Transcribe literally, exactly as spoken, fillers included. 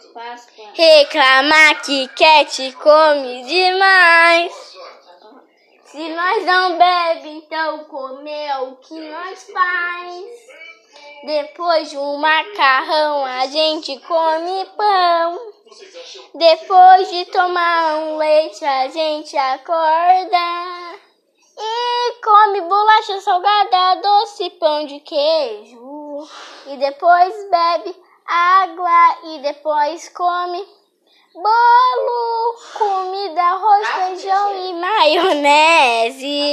de Páscoa. Reclamar que quer te come demais. Se nós não bebe, então comer o que nós faz. Depois de um macarrão, a gente come pão. Depois de tomar um leite, a gente acorda e come bolacha salgada, doce, pão de queijo. E depois bebe água e depois come bolo, comida, arroz, feijão e maionese.